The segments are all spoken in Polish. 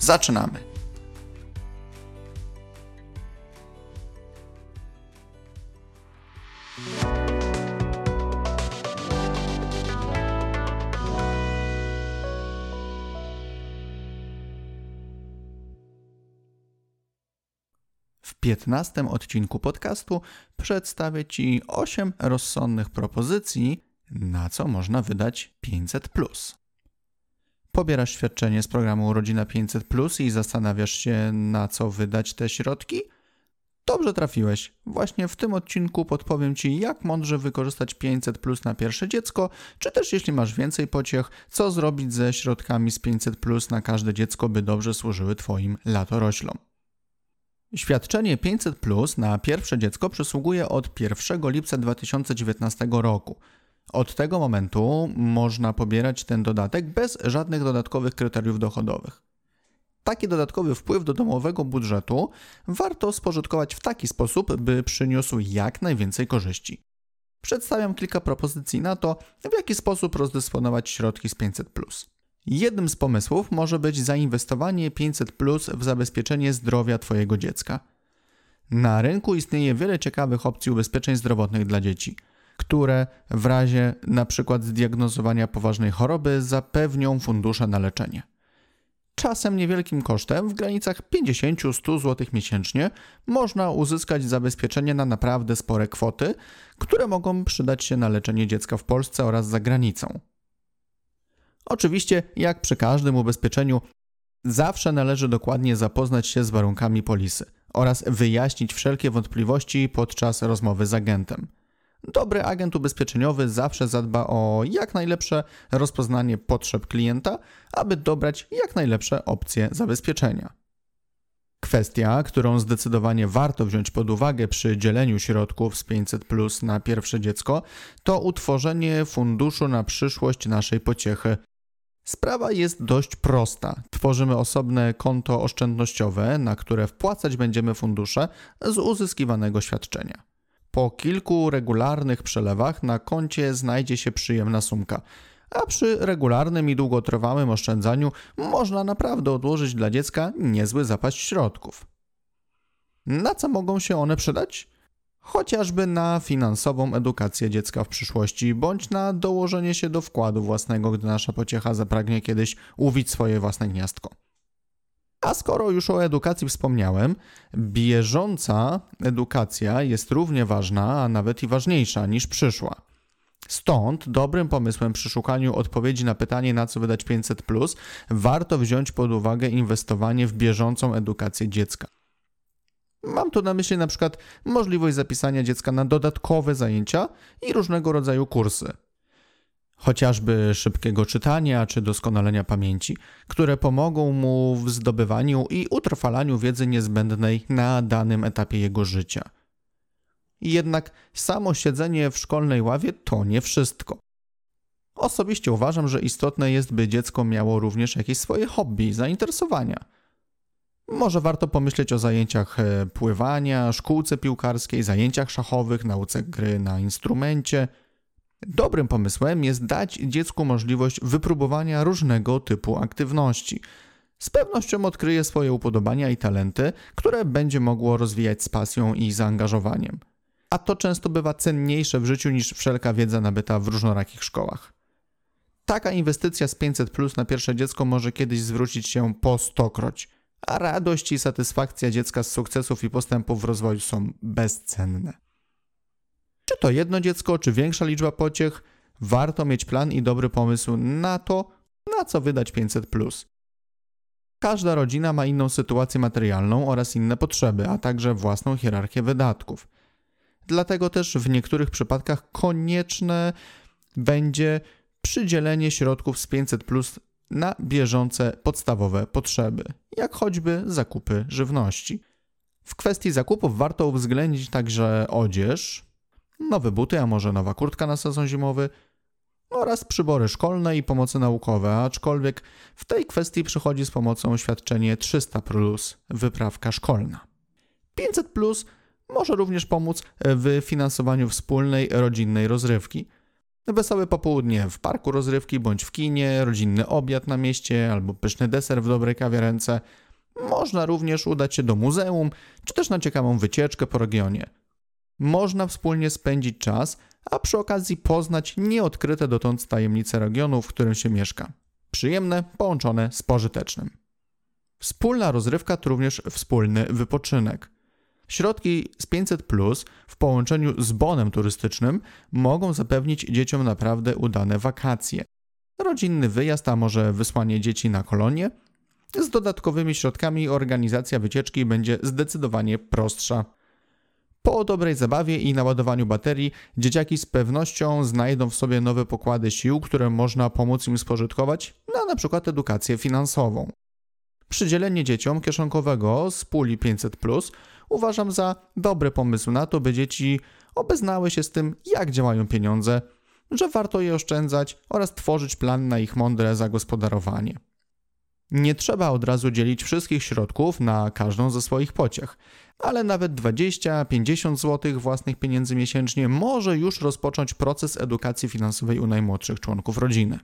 Zaczynamy! W 15 odcinku podcastu przedstawię Ci 8 rozsądnych propozycji, na co można wydać 500 plus. Pobierasz świadczenie z programu Rodzina 500 Plus i zastanawiasz się, na co wydać te środki? Dobrze trafiłeś. Właśnie w tym odcinku podpowiem Ci, jak mądrze wykorzystać 500 Plus na pierwsze dziecko, czy też jeśli masz więcej pociech, co zrobić ze środkami z 500 Plus na każde dziecko, by dobrze służyły Twoim latoroślom. Świadczenie 500 Plus na pierwsze dziecko przysługuje od 1 lipca 2019 roku. Od tego momentu można pobierać ten dodatek bez żadnych dodatkowych kryteriów dochodowych. Taki dodatkowy wpływ do domowego budżetu warto spożytkować w taki sposób, by przyniósł jak najwięcej korzyści. Przedstawiam kilka propozycji na to, w jaki sposób rozdysponować środki z 500+. Jednym z pomysłów może być zainwestowanie 500+ w zabezpieczenie zdrowia Twojego dziecka. Na rynku istnieje wiele ciekawych opcji ubezpieczeń zdrowotnych dla dzieci, które w razie np. zdiagnozowania poważnej choroby zapewnią fundusze na leczenie. Czasem niewielkim kosztem, w granicach 50-100 zł miesięcznie, można uzyskać zabezpieczenie na naprawdę spore kwoty, które mogą przydać się na leczenie dziecka w Polsce oraz za granicą. Oczywiście, jak przy każdym ubezpieczeniu, zawsze należy dokładnie zapoznać się z warunkami polisy oraz wyjaśnić wszelkie wątpliwości podczas rozmowy z agentem. Dobry agent ubezpieczeniowy zawsze zadba o jak najlepsze rozpoznanie potrzeb klienta, aby dobrać jak najlepsze opcje zabezpieczenia. Kwestia, którą zdecydowanie warto wziąć pod uwagę przy dzieleniu środków z 500+ na pierwsze dziecko, to utworzenie funduszu na przyszłość naszej pociechy. Sprawa jest dość prosta. Tworzymy osobne konto oszczędnościowe, na które wpłacać będziemy fundusze z uzyskiwanego świadczenia. Po kilku regularnych przelewach na koncie znajdzie się przyjemna sumka, a przy regularnym i długotrwałym oszczędzaniu można naprawdę odłożyć dla dziecka niezły zapas środków. Na co mogą się one przydać? Chociażby na finansową edukację dziecka w przyszłości, bądź na dołożenie się do wkładu własnego, gdy nasza pociecha zapragnie kiedyś uwić swoje własne gniazdko. A skoro już o edukacji wspomniałem, bieżąca edukacja jest równie ważna, a nawet i ważniejsza niż przyszła. Stąd dobrym pomysłem przy szukaniu odpowiedzi na pytanie, na co wydać 500+, warto wziąć pod uwagę inwestowanie w bieżącą edukację dziecka. Mam tu na myśli na przykład możliwość zapisania dziecka na dodatkowe zajęcia i różnego rodzaju kursy. Chociażby szybkiego czytania czy doskonalenia pamięci, które pomogą mu w zdobywaniu i utrwalaniu wiedzy niezbędnej na danym etapie jego życia. Jednak samo siedzenie w szkolnej ławie to nie wszystko. Osobiście uważam, że istotne jest, by dziecko miało również jakieś swoje hobby, zainteresowania. Może warto pomyśleć o zajęciach pływania, szkółce piłkarskiej, zajęciach szachowych, nauce gry na instrumencie. Dobrym pomysłem jest dać dziecku możliwość wypróbowania różnego typu aktywności. Z pewnością odkryje swoje upodobania i talenty, które będzie mogło rozwijać z pasją i zaangażowaniem. A to często bywa cenniejsze w życiu niż wszelka wiedza nabyta w różnorakich szkołach. Taka inwestycja z 500+ na pierwsze dziecko może kiedyś zwrócić się po 100-kroć, a radość i satysfakcja dziecka z sukcesów i postępów w rozwoju są bezcenne. Czy to jedno dziecko, czy większa liczba pociech, warto mieć plan i dobry pomysł na to, na co wydać 500+. Każda rodzina ma inną sytuację materialną oraz inne potrzeby, a także własną hierarchię wydatków. Dlatego też w niektórych przypadkach konieczne będzie przydzielenie środków z 500+ na bieżące podstawowe potrzeby, jak choćby zakupy żywności. W kwestii zakupów warto uwzględnić także odzież, nowe buty, a może nowa kurtka na sezon zimowy oraz przybory szkolne i pomocy naukowe, aczkolwiek w tej kwestii przychodzi z pomocą świadczenie 300 plus wyprawka szkolna. 500 plus może również pomóc w finansowaniu wspólnej rodzinnej rozrywki. Wesołe popołudnie w parku rozrywki bądź w kinie, rodzinny obiad na mieście albo pyszny deser w dobrej kawiarence. Można również udać się do muzeum czy też na ciekawą wycieczkę po regionie. Można wspólnie spędzić czas, a przy okazji poznać nieodkryte dotąd tajemnice regionu, w którym się mieszka. Przyjemne, połączone z pożytecznym. Wspólna rozrywka to również wspólny wypoczynek. Środki z 500 plus w połączeniu z bonem turystycznym mogą zapewnić dzieciom naprawdę udane wakacje. Rodzinny wyjazd, a może wysłanie dzieci na kolonie? Z dodatkowymi środkami organizacja wycieczki będzie zdecydowanie prostsza. Po dobrej zabawie i naładowaniu baterii dzieciaki z pewnością znajdą w sobie nowe pokłady sił, które można pomóc im spożytkować na np. edukację finansową. Przydzielenie dzieciom kieszonkowego z puli 500 plus uważam za dobry pomysł na to, by dzieci obeznały się z tym, jak działają pieniądze, że warto je oszczędzać oraz tworzyć plan na ich mądre zagospodarowanie. Nie trzeba od razu dzielić wszystkich środków na każdą ze swoich pociech, ale nawet 20-50 zł własnych pieniędzy miesięcznie może już rozpocząć proces edukacji finansowej u najmłodszych członków rodziny.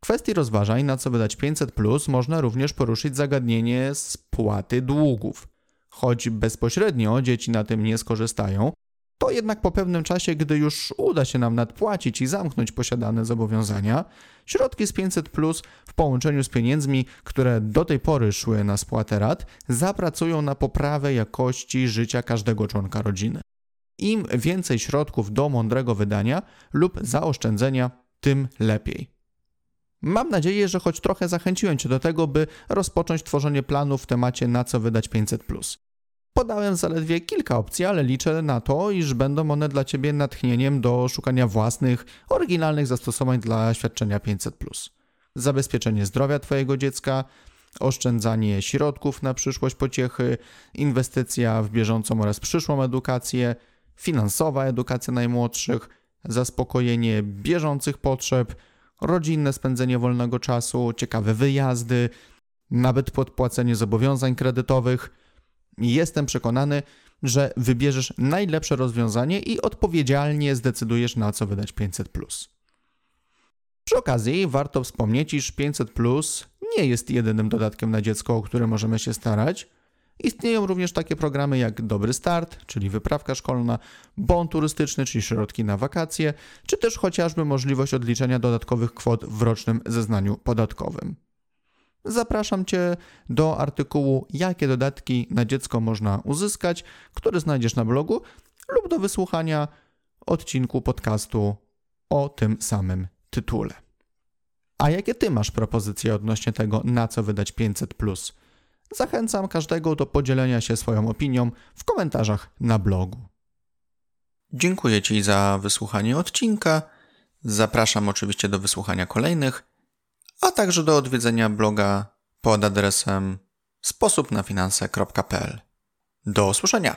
W kwestii rozważań, na co wydać 500 plus, można również poruszyć zagadnienie spłaty długów. Choć bezpośrednio dzieci na tym nie skorzystają, to jednak po pewnym czasie, gdy już uda się nam nadpłacić i zamknąć posiadane zobowiązania, środki z 500 plus w połączeniu z pieniędzmi, które do tej pory szły na spłatę rat, zapracują na poprawę jakości życia każdego członka rodziny. Im więcej środków do mądrego wydania lub zaoszczędzenia, tym lepiej. Mam nadzieję, że choć trochę zachęciłem Cię do tego, by rozpocząć tworzenie planu w temacie na co wydać 500+. Podałem zaledwie kilka opcji, ale liczę na to, iż będą one dla Ciebie natchnieniem do szukania własnych, oryginalnych zastosowań dla świadczenia 500+. Zabezpieczenie zdrowia Twojego dziecka, oszczędzanie środków na przyszłość pociechy, inwestycja w bieżącą oraz przyszłą edukację, finansowa edukacja najmłodszych, zaspokojenie bieżących potrzeb, rodzinne spędzenie wolnego czasu, ciekawe wyjazdy, nawet podpłacenie zobowiązań kredytowych. Jestem przekonany, że wybierzesz najlepsze rozwiązanie i odpowiedzialnie zdecydujesz na co wydać 500+. Przy okazji warto wspomnieć, iż 500+ nie jest jedynym dodatkiem na dziecko, o które możemy się starać. Istnieją również takie programy jak Dobry Start, czyli wyprawka szkolna, bon turystyczny, czyli środki na wakacje, czy też chociażby możliwość odliczenia dodatkowych kwot w rocznym zeznaniu podatkowym. Zapraszam Cię do artykułu Jakie dodatki na dziecko można uzyskać, który znajdziesz na blogu lub do wysłuchania odcinku podcastu o tym samym tytule. A jakie Ty masz propozycje odnośnie tego, na co wydać 500+? Zachęcam każdego do podzielenia się swoją opinią w komentarzach na blogu. Dziękuję Ci za wysłuchanie odcinka. Zapraszam oczywiście do wysłuchania kolejnych, a także do odwiedzenia bloga pod adresem sposobnafinanse.pl. Do usłyszenia!